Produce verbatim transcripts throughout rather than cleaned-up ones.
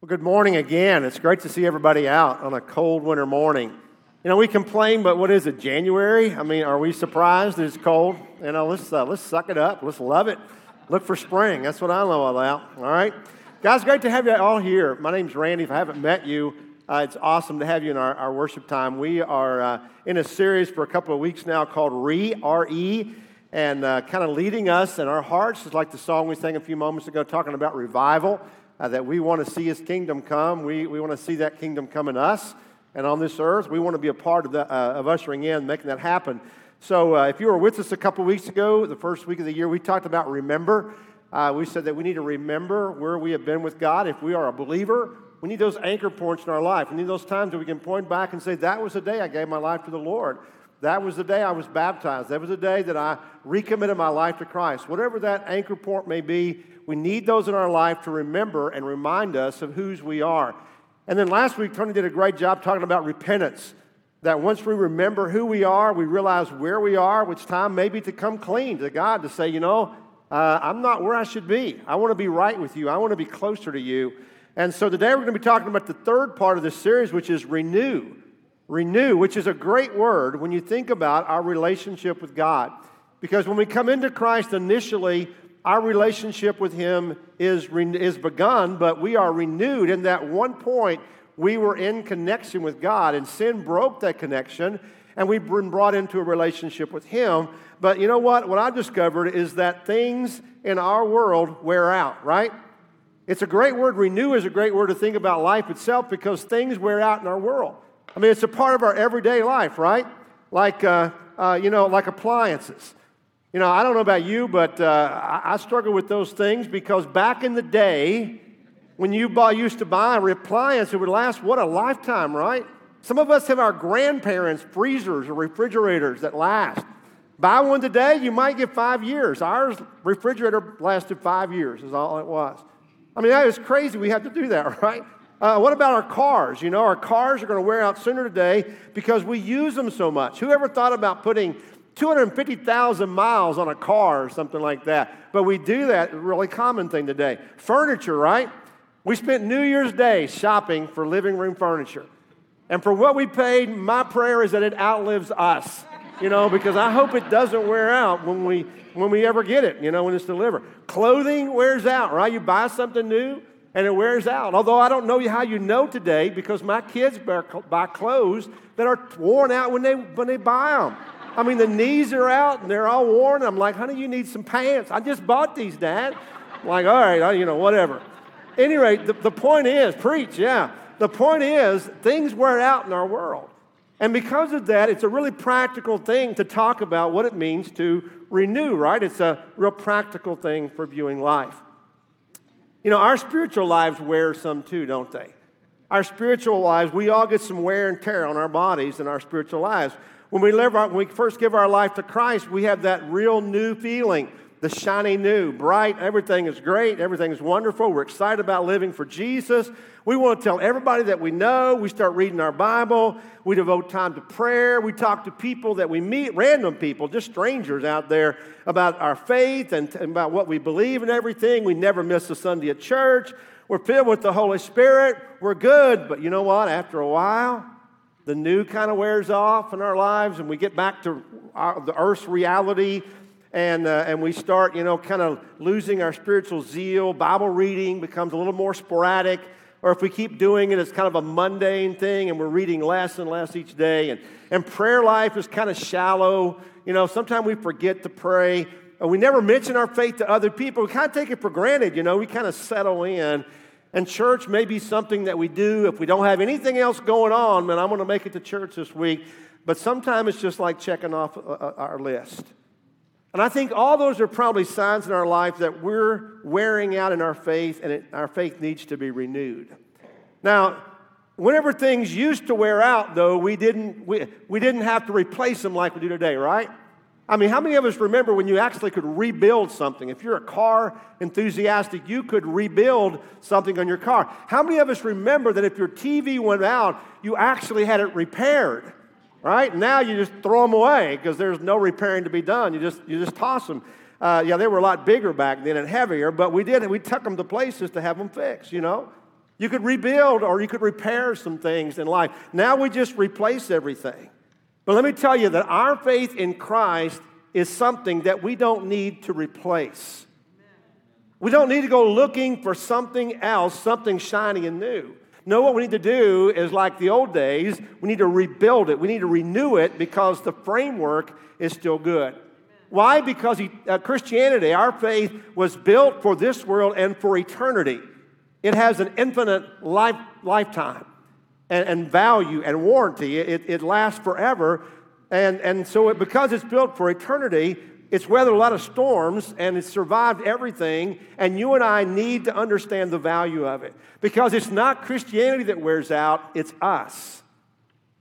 Well, good morning again. It's great to see everybody out on a cold winter morning. You know, we complain, but what is it, January? I mean, are we surprised that it's cold? You know, let's uh, let's suck it up. Let's love it. Look for spring. That's what I know about. All right, guys, great to have you all here. My name's Randy. If I haven't met you, uh, it's awesome to have you in our, our worship time. We are uh, in a series for a couple of weeks now called Re, R E, and uh, kind of leading us in our hearts, just like the song we sang a few moments ago, talking about revival. Uh, that we want to see His kingdom come. We we want to see that kingdom come in us and on this earth. We want to be a part of the, uh, of ushering in, making that happen. So uh, if you were with us a couple weeks ago, the first week of the year, we talked about remember. Uh, we said that we need to remember where we have been with God. If we are a believer, we need those anchor points in our life. We need those times that we can point back and say, that was the day I gave my life to the Lord. That was the day I was baptized. That was the day that I recommitted my life to Christ. Whatever that anchor point may be, we need those in our life to remember and remind us of whose we are. And then last week, Tony did a great job talking about repentance, that once we remember who we are, we realize where we are, it's time maybe to come clean to God, to say, you know, uh, I'm not where I should be. I want to be right with you. I want to be closer to you. And so today we're going to be talking about the third part of this series, which is renew. Renew, which is a great word when you think about our relationship with God. Because when we come into Christ initially, our relationship with Him is, re- is begun, but we are renewed in that one point we were in connection with God, and sin broke that connection, and we've been brought into a relationship with Him. But you know what? What I've discovered is that things in our world wear out, right? It's a great word. Renew is a great word to think about life itself, because things wear out in our world. I mean, it's a part of our everyday life, right? Like, uh, uh, you know, like appliances. You know, I don't know about you, but uh, I, I struggle with those things, because back in the day, when you buy, used to buy an appliance, it would last, what, a lifetime, right? Some of us have our grandparents' freezers or refrigerators that last. Buy one today, you might get five years. Ours refrigerator lasted five years is all it was. I mean, that is crazy. We have to do that, right? Uh, what about our cars? You know, our cars are going to wear out sooner today because we use them so much. Who ever thought about putting two hundred fifty thousand miles on a car or something like that? But we do that, really common thing today. Furniture, right? We spent New Year's Day shopping for living room furniture. And for what we paid, my prayer is that it outlives us, you know, because I hope it doesn't wear out when we when we ever get it, you know, when it's delivered. Clothing wears out, right? You buy something new, and it wears out. Although I don't know how you know today, because my kids buy clothes that are worn out when they when they buy them. I mean, the knees are out and they're all worn. I'm like, honey, you need some pants. I just bought these, Dad. I'm like, all right, I, you know, whatever. At any rate, the, the point is, preach, yeah. The point is, things wear out in our world. And because of that, it's a really practical thing to talk about what it means to renew, right? It's a real practical thing for viewing life. You know, our spiritual lives wear some too, don't they? Our spiritual lives, we all get some wear and tear on our bodies and our spiritual lives. When we live, our, when we first give our life to Christ, we have that real new feeling, the shiny new, bright, everything is great, everything is wonderful, we're excited about living for Jesus. We want to tell everybody that we know, we start reading our Bible, we devote time to prayer, we talk to people that we meet, random people, just strangers out there, about our faith and, and about what we believe and everything. We never miss a Sunday at church. We're filled with the Holy Spirit. We're good, but you know what? After a while, the new kind of wears off in our lives, and we get back to our, the earth's reality. And uh, and we start, you know, kind of losing our spiritual zeal. Bible reading becomes a little more sporadic. Or if we keep doing it, it's kind of a mundane thing, and we're reading less and less each day. And, and prayer life is kind of shallow. You know, sometimes we forget to pray. Or we never mention our faith to other people. We kind of take it for granted, you know. We kind of settle in. And church may be something that we do. If we don't have anything else going on, man, I'm going to make it to church this week. But sometimes it's just like checking off our list. And I think all those are probably signs in our life that we're wearing out in our faith, and it, our faith needs to be renewed. Now, whenever things used to wear out, though, we didn't we, we didn't have to replace them like we do today, right? I mean, how many of us remember when you actually could rebuild something? If you're a car enthusiast, you could rebuild something on your car. How many of us remember that if your T V went out, you actually had it repaired? Right? Now you just throw them away because there's no repairing to be done. You just you just toss them. Uh, yeah, they were a lot bigger back then and heavier, but we did we took them to places to have them fixed, you know? You could rebuild or you could repair some things in life. Now we just replace everything. But let me tell you that our faith in Christ is something that we don't need to replace. We don't need to go looking for something else, something shiny and new. No, what we need to do is like the old days, we need to rebuild it. We need to renew it because the framework is still good. Why? Because he, uh, Christianity, our faith, was built for this world and for eternity. It has an infinite life, lifetime and, and value and warranty. It, it lasts forever. And, and so it, because it's built for eternity, it's weathered a lot of storms, and it's survived everything, and you and I need to understand the value of it. Because it's not Christianity that wears out, it's us.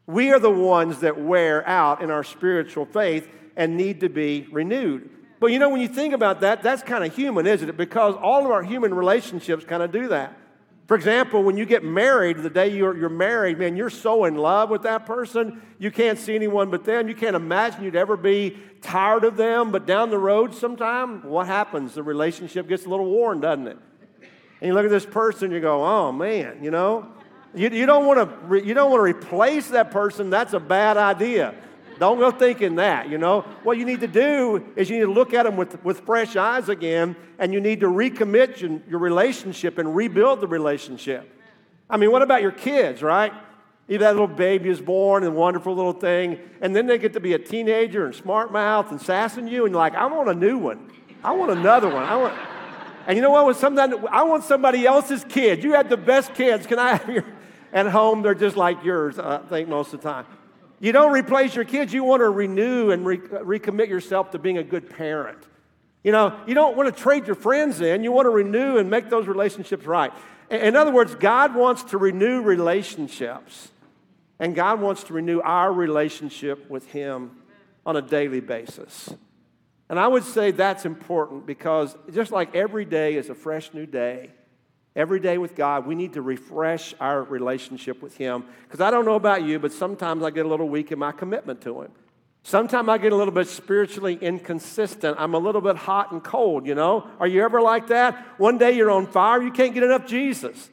We are the ones that wear out in our spiritual faith and need to be renewed. But you know, when you think about that, that's kind of human, isn't it? Because all of our human relationships kind of do that. For example, when you get married, the day you're, you're married, man, you're so in love with that person, you can't see anyone but them. You can't imagine you'd ever be tired of them. But down the road sometime, what happens? The relationship gets a little worn, doesn't it? And you look at this person, you go, oh, man, you know. You, you don't want to re- you don't want to replace that person. That's a bad idea. Don't go thinking that, you know. What you need to do is you need to look at them with, with fresh eyes again, and you need to recommit your, your relationship and rebuild the relationship. I mean, what about your kids, right? Either that little baby is born and wonderful little thing, and then they get to be a teenager and smart mouth and sassing you, and you're like, I want a new one. I want another one. I want. And you know what? With somebody, I want somebody else's kid. You had the best kids. Can I have your? At home, they're just like yours, I think, most of the time. You don't replace your kids. You want to renew and re- recommit yourself to being a good parent. You know, you don't want to trade your friends in. You want to renew and make those relationships right. In other words, God wants to renew relationships, and God wants to renew our relationship with Him on a daily basis. And I would say that's important because just like every day is a fresh new day, every day with God, we need to refresh our relationship with Him. Because I don't know about you, but sometimes I get a little weak in my commitment to Him. Sometimes I get a little bit spiritually inconsistent. I'm a little bit hot and cold, you know? Are you ever like that? One day you're on fire, you can't get enough Jesus.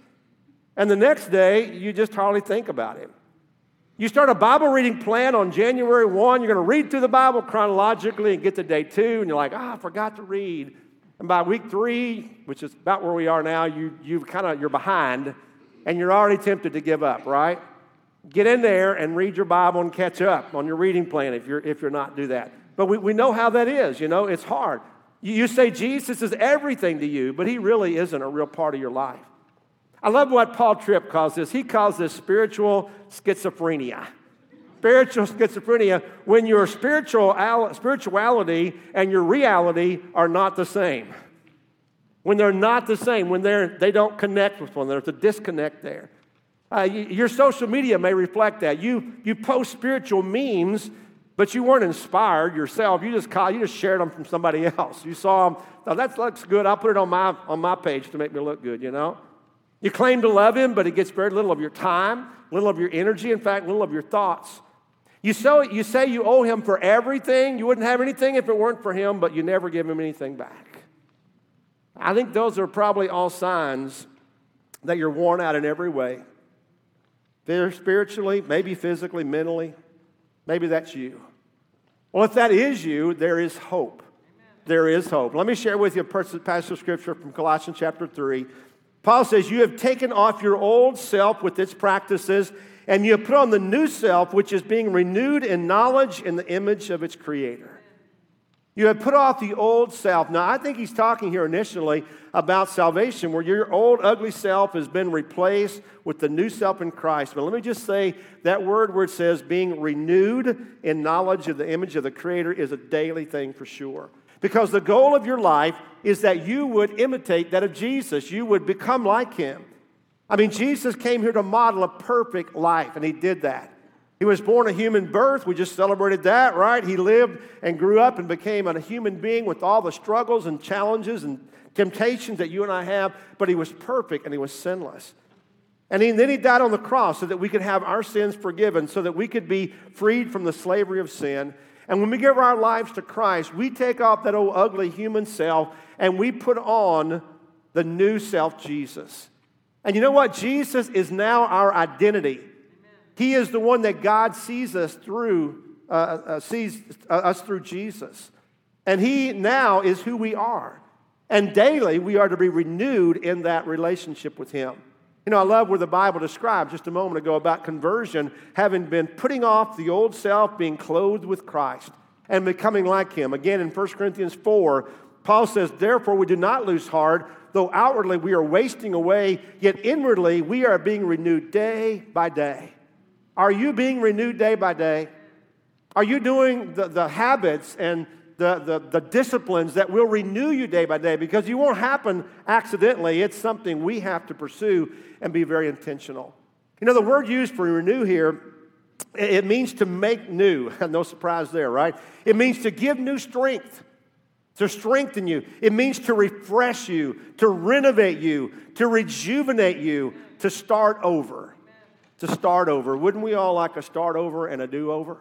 And the next day, you just hardly think about Him. You start a Bible reading plan on January first. You're going to read through the Bible chronologically and get to day two, and you're like, ah, oh, I forgot to read. And by week three, which is about where we are now, you you've kind of you're behind, and you're already tempted to give up, right? Get in there and read your Bible and catch up on your reading plan if you're if you're not do that. But we, we know how that is, you know, it's hard. You, you say Jesus is everything to you, but He really isn't a real part of your life. I love what Paul Tripp calls this. He calls this spiritual schizophrenia. Spiritual schizophrenia, when your spiritual spirituality and your reality are not the same. When they're not the same, when they're, they don't connect with one another, there's a disconnect there. Uh, you, your social media may reflect that. You you post spiritual memes, but you weren't inspired yourself. You just call, you just shared them from somebody else. You saw them. Oh, that looks good. I'll put it on my on my page to make me look good. You know. You claim to love Him, but it gets very little of your time, little of your energy. In fact, little of your thoughts. You say you owe Him for everything. You wouldn't have anything if it weren't for Him, but you never give Him anything back. I think those are probably all signs that you're worn out in every way. They're spiritually, maybe physically, mentally. Maybe that's you. Well, if that is you, there is hope. There is hope. Let me share with you a passage of Scripture from Colossians chapter three. Paul says, you have taken off your old self with its practices, and you have put on the new self, which is being renewed in knowledge in the image of its Creator. You have put off the old self. Now, I think he's talking here initially about salvation, where your old ugly self has been replaced with the new self in Christ. But let me just say that word where it says being renewed in knowledge of the image of the Creator is a daily thing for sure. Because the goal of your life is that you would imitate that of Jesus. You would become like Him. I mean, Jesus came here to model a perfect life, and He did that. He was born a human birth. We just celebrated that, right? He lived and grew up and became a human being with all the struggles and challenges and temptations that you and I have, but He was perfect and He was sinless. And then He died on the cross so that we could have our sins forgiven, so that we could be freed from the slavery of sin. And when we give our lives to Christ, we take off that old ugly human self and we put on the new self, Jesus. And you know what? Jesus is now our identity. Amen. He is the one that God sees us through, uh, uh, sees us through Jesus. And He now is who we are. And daily we are to be renewed in that relationship with Him. You know, I love where the Bible described just a moment ago about conversion, having been putting off the old self, being clothed with Christ, and becoming like Him. Again, in First Corinthians four, Paul says, "Therefore we do not lose heart, though outwardly we are wasting away, yet inwardly we are being renewed day by day." Are you being renewed day by day? Are you doing the, the habits and The, the, the disciplines that will renew you day by day? Because you won't happen accidentally. It's something we have to pursue and be very intentional. You know, the word used for renew here, it means to make new. No surprise there, right? It means to give new strength, to strengthen you. It means to refresh you, to renovate you, to rejuvenate you, to start over. To start over. Wouldn't we all like a start over and a do-over?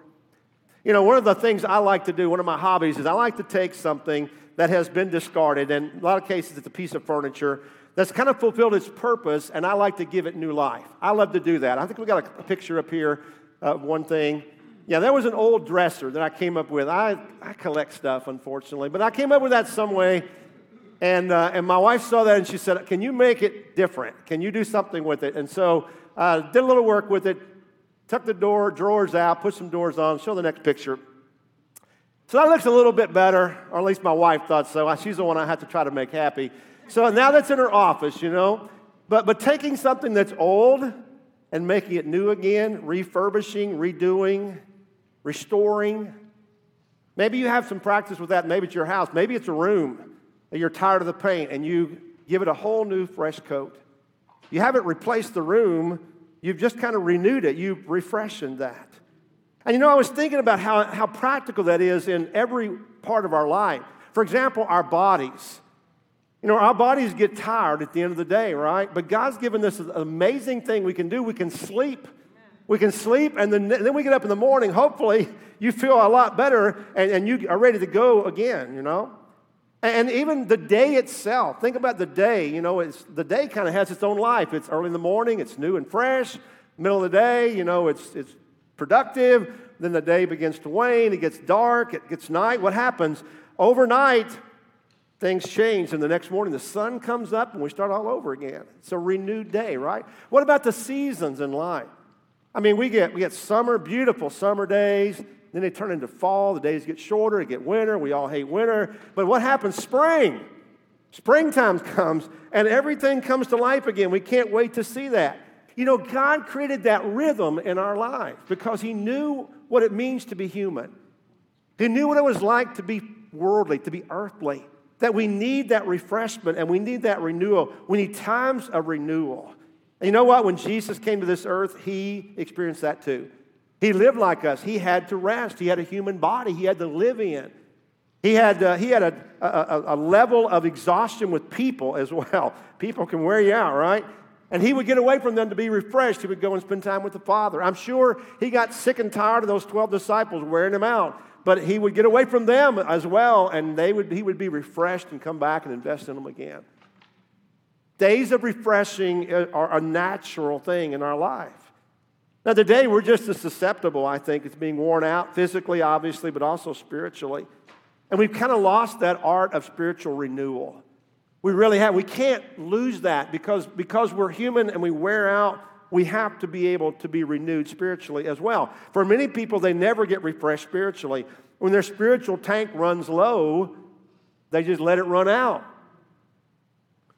You know, one of the things I like to do, one of my hobbies, is I like to take something that has been discarded, and in a lot of cases it's a piece of furniture that's kind of fulfilled its purpose, and I like to give it new life. I love to do that. I think we got a picture up here of one thing. Yeah, there was an old dresser that I came up with. I, I collect stuff, unfortunately, but I came up with that some way, and uh, and my wife saw that, and she said, "Can you make it different? Can you do something with it?" And so I uh, did a little work with it. Tuck the door, drawers out, put some doors on, show the next picture. So that looks a little bit better, or at least my wife thought so. She's the one I have to try to make happy. So now that's in her office, you know. But but taking something that's old and making it new again, refurbishing, redoing, restoring. Maybe you have some practice with that. Maybe it's your house. Maybe it's a room that you're tired of the paint, and you give it a whole new fresh coat. You haven't replaced the room. You've just kind of renewed it. You've refreshed that. And you know, I was thinking about how, how practical that is in every part of our life. For example, our bodies. You know, our bodies get tired at the end of the day, right? But God's given us an amazing thing we can do. We can sleep. We can sleep, and then, and then we get up in the morning. Hopefully, you feel a lot better, and, and you are ready to go again, you know? And even the day itself, think about the day, you know, it's, the day kind of has its own life. It's early in the morning, it's new and fresh, middle of the day, you know, it's it's productive, then the day begins to wane, it gets dark, it gets night. What happens? Overnight, things change, and the next morning the sun comes up and we start all over again. It's a renewed day, right? What about the seasons in life? I mean, we get we get summer, beautiful summer days. Then they turn into fall. The days get shorter. It gets winter. We all hate winter. But what happens? Spring. Springtime comes, and everything comes to life again. We can't wait to see that. You know, God created that rhythm in our lives because He knew what it means to be human. He knew what it was like to be worldly, to be earthly, that we need that refreshment and we need that renewal. We need times of renewal. And you know what? When Jesus came to this earth, He experienced that too. He lived like us. He had to rest. He had a human body he had to live in. He had, uh, he had a, a, a level of exhaustion with people as well. People can wear you out, right? And He would get away from them to be refreshed. He would go and spend time with the Father. I'm sure He got sick and tired of those twelve disciples wearing Him out. But He would get away from them as well, and they would, He would be refreshed and come back and invest in them again. Days of refreshing are a natural thing in our life. Now, today, we're just as susceptible, I think. It's being worn out physically, obviously, but also spiritually. And we've kind of lost that art of spiritual renewal. We really have. We can't lose that because, because we're human and we wear out. We have to be able to be renewed spiritually as well. For many people, they never get refreshed spiritually. When their spiritual tank runs low, they just let it run out.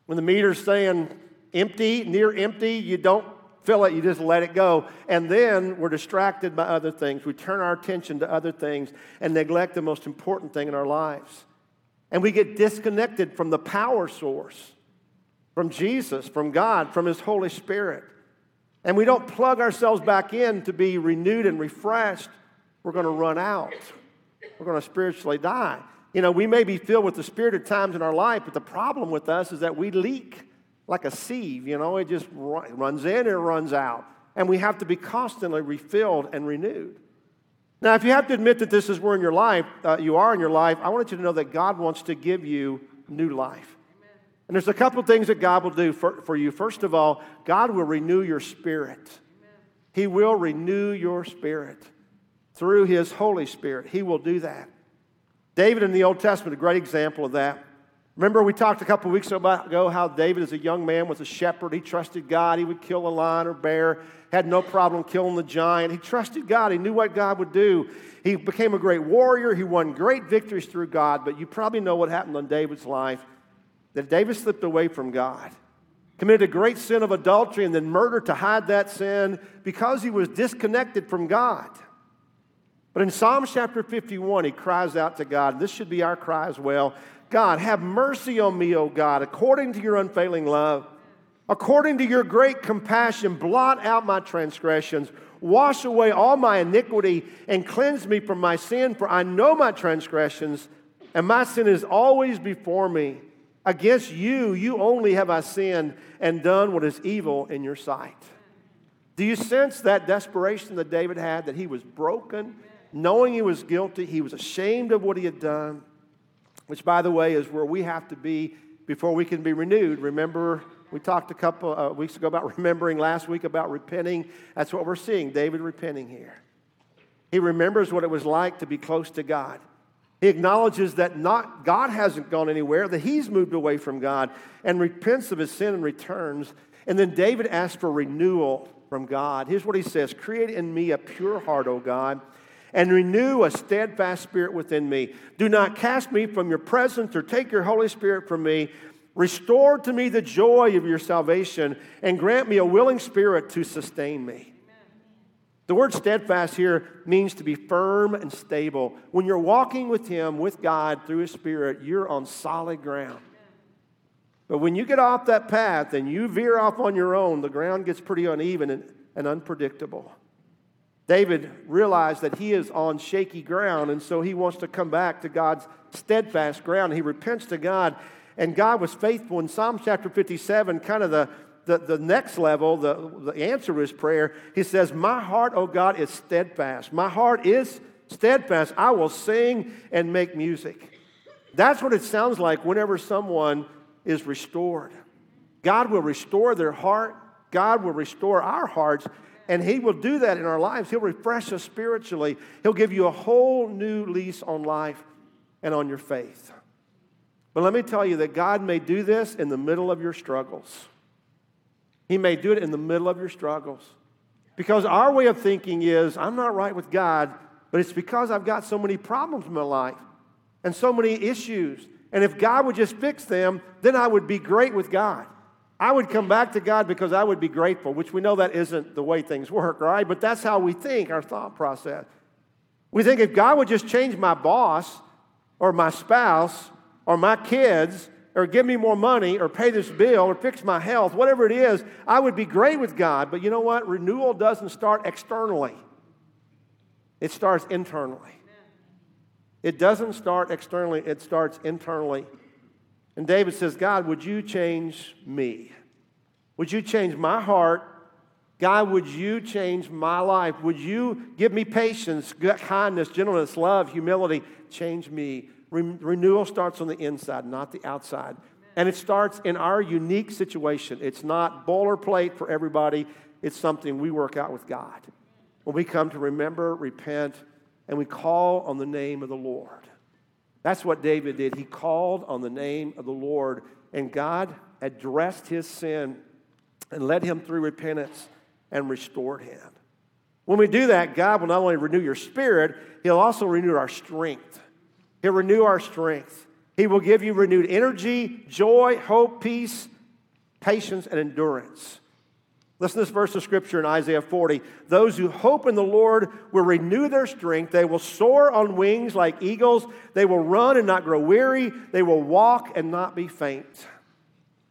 When the meter's saying empty, near empty, you don't fill it, you just let it go. And then we're distracted by other things. We turn our attention to other things and neglect the most important thing in our lives. And we get disconnected from the power source, from Jesus, from God, from His Holy Spirit. And we don't plug ourselves back in to be renewed and refreshed. We're going to run out. We're going to spiritually die. You know, we may be filled with the Spirit at times in our life, but the problem with us is that we leak. Like a sieve, you know, it just runs in and it runs out. And we have to be constantly refilled and renewed. Now, if you have to admit that this is where in your life, uh, you are in your life, I want you to know that God wants to give you new life. Amen. And there's a couple things that God will do for, for you. First of all, God will renew your spirit. Amen. He will renew your spirit through His Holy Spirit. He will do that. David in the Old Testament, a great example of that. Remember, we talked a couple weeks ago how David as a young man was a shepherd. He trusted God. He would kill a lion or bear. Had no problem killing the giant. He trusted God. He knew what God would do. He became a great warrior. He won great victories through God. But you probably know what happened in David's life, that David slipped away from God, committed a great sin of adultery and then murder to hide that sin because he was disconnected from God. But in Psalm chapter fifty-one, he cries out to God. This should be our cry as well. God, have mercy on me, O God, according to your unfailing love. According to your great compassion, blot out my transgressions. Wash away all my iniquity and cleanse me from my sin, for I know my transgressions, and my sin is always before me. Against you, you only have I sinned and done what is evil in your sight. Do you sense that desperation that David had, that he was broken? Knowing he was guilty, he was ashamed of what he had done, which, by the way, is where we have to be before we can be renewed. Remember, we talked a couple uh, weeks ago about remembering, last week about repenting. That's what we're seeing, David repenting here. He remembers what it was like to be close to God. He acknowledges that not God hasn't gone anywhere, that he's moved away from God, and repents of his sin and returns. And then David asks for renewal from God. Here's what he says, create in me a pure heart, O God, and renew a steadfast spirit within me. Do not cast me from your presence or take your Holy Spirit from me. Restore to me the joy of your salvation and grant me a willing spirit to sustain me. Amen. The word steadfast here means to be firm and stable. When you're walking with Him, with God, through His Spirit, you're on solid ground. Amen. But when you get off that path and you veer off on your own, the ground gets pretty uneven and, and unpredictable. David realized that he is on shaky ground, and so he wants to come back to God's steadfast ground. He repents to God, and God was faithful. In Psalm chapter fifty-seven, kind of the, the, the next level, the, the answer to his prayer, he says, my heart, O God, is steadfast. My heart is steadfast. I will sing and make music. That's what it sounds like whenever someone is restored. God will restore their heart. God will restore our hearts. And He will do that in our lives. He'll refresh us spiritually. He'll give you a whole new lease on life and on your faith. But let me tell you that God may do this in the middle of your struggles. He may do it in the middle of your struggles. Because our way of thinking is, I'm not right with God, but it's because I've got so many problems in my life and so many issues. And if God would just fix them, then I would be great with God. I would come back to God because I would be grateful, which we know that isn't the way things work, right? But that's how we think, our thought process. We think if God would just change my boss or my spouse or my kids or give me more money or pay this bill or fix my health, whatever it is, I would be great with God. But you know what? Renewal doesn't start externally. It starts internally. It doesn't start externally. It starts internally. And David says, God, would you change me? Would you change my heart? God, would you change my life? Would you give me patience, kindness, gentleness, love, humility? Change me. Renewal starts on the inside, not the outside. And it starts in our unique situation. It's not boilerplate for everybody. It's something we work out with God. When we come to remember, repent, and we call on the name of the Lord. That's what David did. He called on the name of the Lord, and God addressed his sin and led him through repentance and restored him. When we do that, God will not only renew your spirit, He'll also renew our strength. He'll renew our strength. He will give you renewed energy, joy, hope, peace, patience, and endurance. Listen to this verse of Scripture in Isaiah forty. Those who hope in the Lord will renew their strength. They will soar on wings like eagles. They will run and not grow weary. They will walk and not be faint.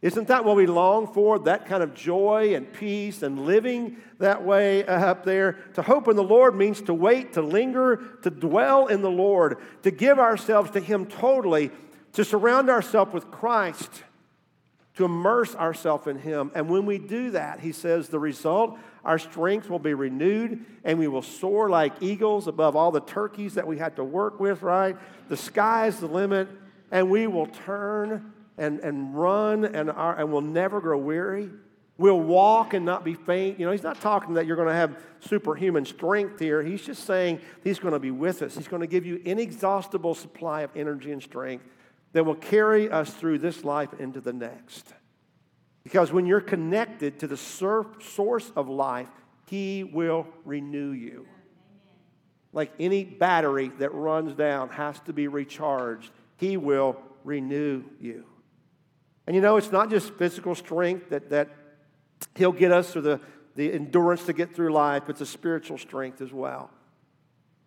Isn't that what we long for? That kind of joy and peace and living that way up there. To hope in the Lord means to wait, to linger, to dwell in the Lord, to give ourselves to Him totally, to surround ourselves with Christ, to immerse ourselves in Him. And when we do that, he says, the result, our strength will be renewed, and we will soar like eagles above all the turkeys that we had to work with, right? The sky's the limit, and we will turn and, and run and, our, and we'll never grow weary. We'll walk and not be faint. You know, he's not talking that you're going to have superhuman strength here. He's just saying he's going to be with us. He's going to give you inexhaustible supply of energy and strength that will carry us through this life into the next. Because when you're connected to the source of life, he will renew you. Like any battery that runs down has to be recharged. He will renew you. And you know, it's not just physical strength that, that he'll get us, or the, the endurance to get through life, it's a spiritual strength as well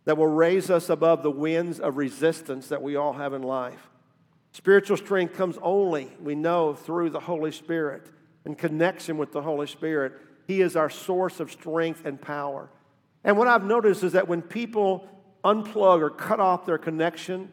that will raise us above the winds of resistance that we all have in life. Spiritual strength comes only, we know, through the Holy Spirit and connection with the Holy Spirit. He is our source of strength and power. And what I've noticed is that when people unplug or cut off their connection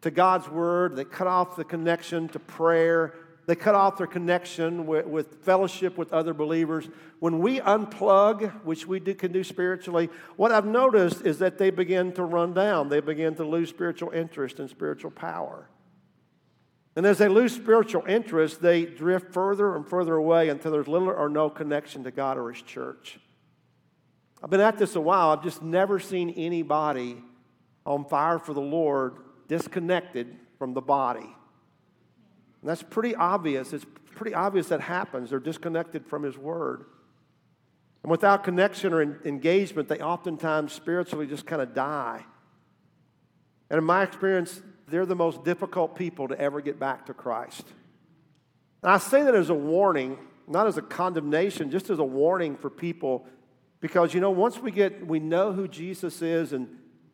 to God's Word, they cut off the connection to prayer, they cut off their connection with, with fellowship with other believers. When we unplug, which we do, can do spiritually, what I've noticed is that they begin to run down. They begin to lose spiritual interest and spiritual power. And as they lose spiritual interest, they drift further and further away until there's little or no connection to God or His church. I've been at this a while. I've just never seen anybody on fire for the Lord disconnected from the body. And that's pretty obvious. It's pretty obvious that happens. They're disconnected from His Word. And without connection or en- engagement, they oftentimes spiritually just kind of die. And in my experience, they're the most difficult people to ever get back to Christ. And I say that as a warning, not as a condemnation, just as a warning for people, because, you know, once we get, we know who Jesus is, and,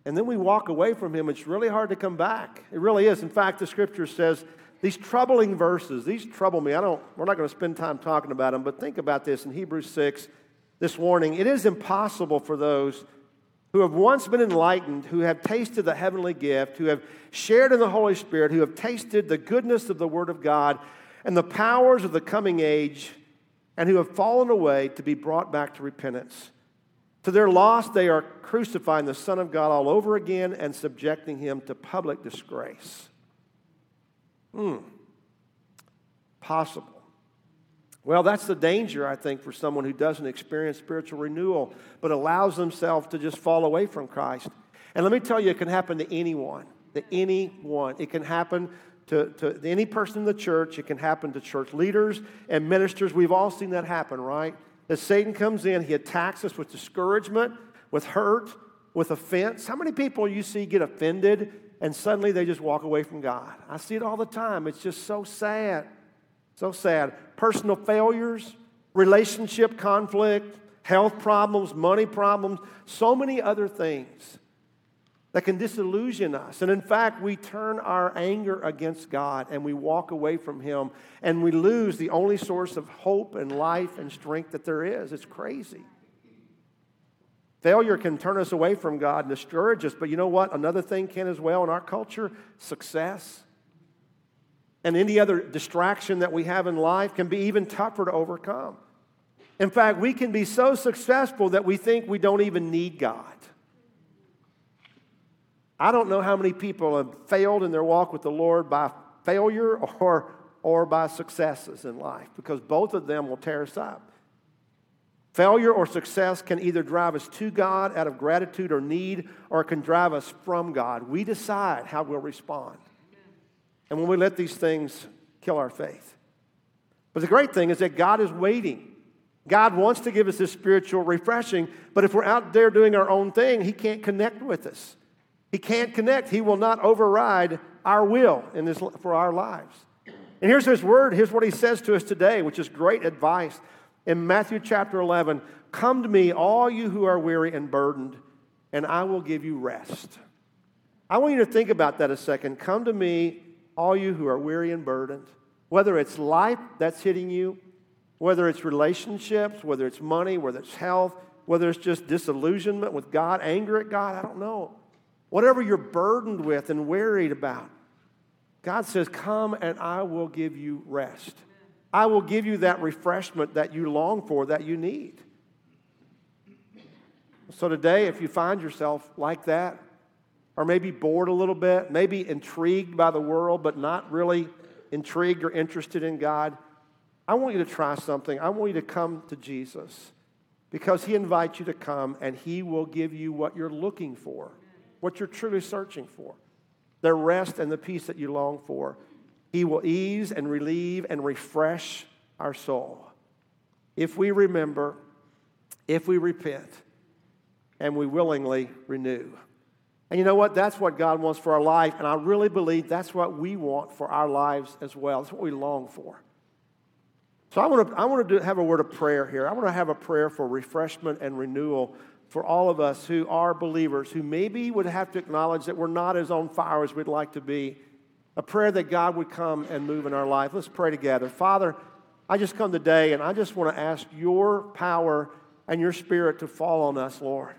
and then we walk away from Him, it's really hard to come back. It really is. In fact, the Scripture says, these troubling verses, these trouble me. I don't, we're not going to spend time talking about them, but think about this in Hebrews six, this warning. It is impossible for those who have once been enlightened, who have tasted the heavenly gift, who have shared in the Holy Spirit, who have tasted the goodness of the Word of God and the powers of the coming age, and who have fallen away, to be brought back to repentance. To their loss, they are crucifying the Son of God all over again and subjecting Him to public disgrace. Hmm. Possible. Well, that's the danger, I think, for someone who doesn't experience spiritual renewal but allows themselves to just fall away from Christ. And let me tell you, it can happen to anyone, to anyone. It can happen to, to any person in the church. It can happen to church leaders and ministers. We've all seen that happen, right? As Satan comes in, he attacks us with discouragement, with hurt, with offense. How many people you see get offended and suddenly they just walk away from God? I see it all the time. It's just so sad. So sad. Personal failures, relationship conflict, health problems, money problems, so many other things that can disillusion us. And in fact, we turn our anger against God and we walk away from Him and we lose the only source of hope and life and strength that there is. It's crazy. Failure can turn us away from God and discourage us, but you know what? Another thing can as well in our culture, success. And any other distraction that we have in life can be even tougher to overcome. In fact, we can be so successful that we think we don't even need God. I don't know how many people have failed in their walk with the Lord by failure or, or by successes in life, because both of them will tear us up. Failure or success can either drive us to God out of gratitude or need, or it can drive us from God. We decide how we'll respond. And when we let these things kill our faith. But the great thing is that God is waiting. God wants to give us this spiritual refreshing, but if we're out there doing our own thing, He can't connect with us. He can't connect. He will not override our will in this, for our lives. And here's His word. Here's what He says to us today, which is great advice. In Matthew chapter eleven, come to me, all you who are weary and burdened, and I will give you rest. I want you to think about that a second. Come to me, all you who are weary and burdened. Whether it's life that's hitting you, whether it's relationships, whether it's money, whether it's health, whether it's just disillusionment with God, anger at God, I don't know. Whatever you're burdened with and worried about, God says, come and I will give you rest. I will give you that refreshment that you long for, that you need. So today, if you find yourself like that, or maybe bored a little bit, maybe intrigued by the world, but not really intrigued or interested in God, I want you to try something. I want you to come to Jesus because he invites you to come, and he will give you what you're looking for, what you're truly searching for, the rest and the peace that you long for. He will ease and relieve and refresh our soul if we remember, if we repent, and we willingly renew. And you know what? That's what God wants for our life, and I really believe that's what we want for our lives as well. That's what we long for. So I want to I want to do, have a word of prayer here. I want to have a prayer for refreshment and renewal for all of us who are believers, who maybe would have to acknowledge that we're not as on fire as we'd like to be. A prayer that God would come and move in our life. Let's pray together. Father, I just come today, and I just want to ask your power and your spirit to fall on us, Lord.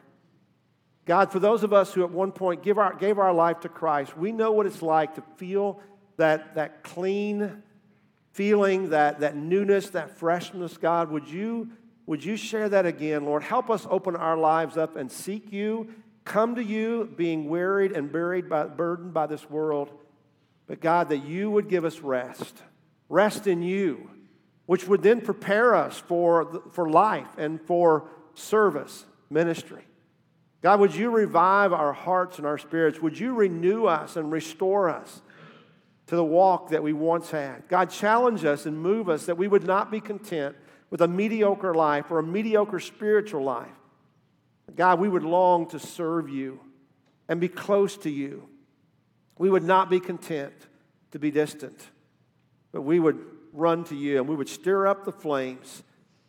God, for those of us who at one point give our, gave our life to Christ, we know what it's like to feel that, that clean feeling, that, that newness, that freshness. God, would you, would you share that again, Lord? Help us open our lives up and seek you, come to you, being wearied and buried by, burdened by this world. But God, that you would give us rest, rest in you, which would then prepare us for, for life and for service, ministry. God, would you revive our hearts and our spirits? Would you renew us and restore us to the walk that we once had? God, challenge us and move us that we would not be content with a mediocre life or a mediocre spiritual life. God, we would long to serve you and be close to you. We would not be content to be distant, but we would run to you, and we would stir up the flames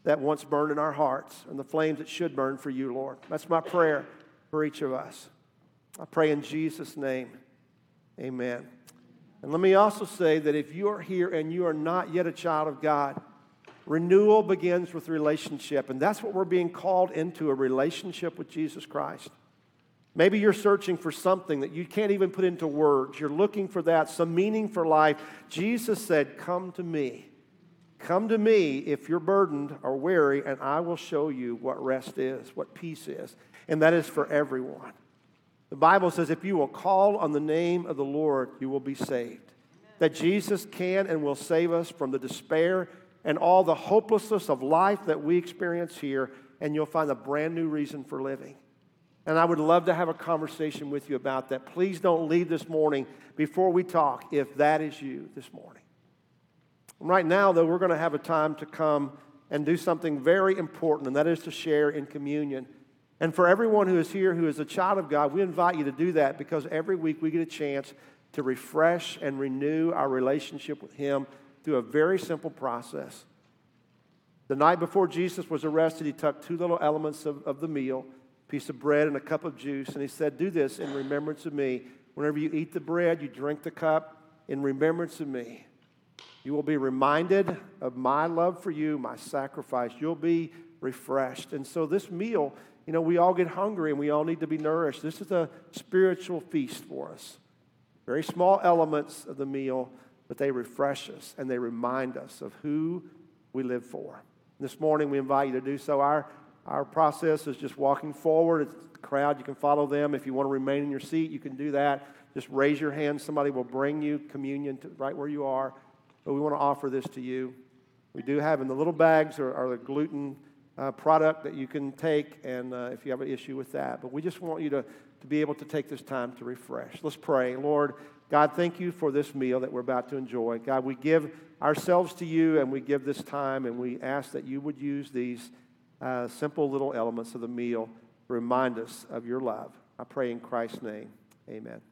that once burned in our hearts and the flames that should burn for you, Lord. That's my prayer for each of us. I pray in Jesus' name, amen. And let me also say that if you are here and you are not yet a child of God, renewal begins with relationship, and that's what we're being called into, a relationship with Jesus Christ. Maybe you're searching for something that you can't even put into words. You're looking for that, some meaning for life. Jesus said, come to me. Come to me if you're burdened or weary, and I will show you what rest is, what peace is. And that is for everyone. The Bible says if you will call on the name of the Lord, you will be saved. That Jesus can and will save us from the despair and all the hopelessness of life that we experience here, and you'll find a brand new reason for living. And I would love to have a conversation with you about that. Please don't leave this morning before we talk if that is you this morning. Right now, though, we're going to have a time to come and do something very important, and that is to share in communion. And for everyone who is here who is a child of God, we invite you to do that because every week we get a chance to refresh and renew our relationship with him through a very simple process. The night before Jesus was arrested, he took two little elements of, of the meal, piece of bread and a cup of juice, and he said, do this in remembrance of me. Whenever you eat the bread, you drink the cup in remembrance of me. You will be reminded of my love for you, my sacrifice. You'll be refreshed. And so this meal, you know, we all get hungry and we all need to be nourished. This is a spiritual feast for us. Very small elements of the meal, but they refresh us and they remind us of who we live for. This morning we invite you to do so. Our Our process is just walking forward. It's the crowd. You can follow them. If you want to remain in your seat, you can do that. Just raise your hand. Somebody will bring you communion to right where you are. But we want to offer this to you. We do have in the little bags or, or the gluten uh, product that you can take, and uh, if you have an issue with that. But we just want you to, to be able to take this time to refresh. Let's pray. Lord, God, thank you for this meal that we're about to enjoy. God, we give ourselves to you, and we give this time, and we ask that you would use these Uh, simple little elements of the meal to remind us of your love. I pray in Christ's name, amen.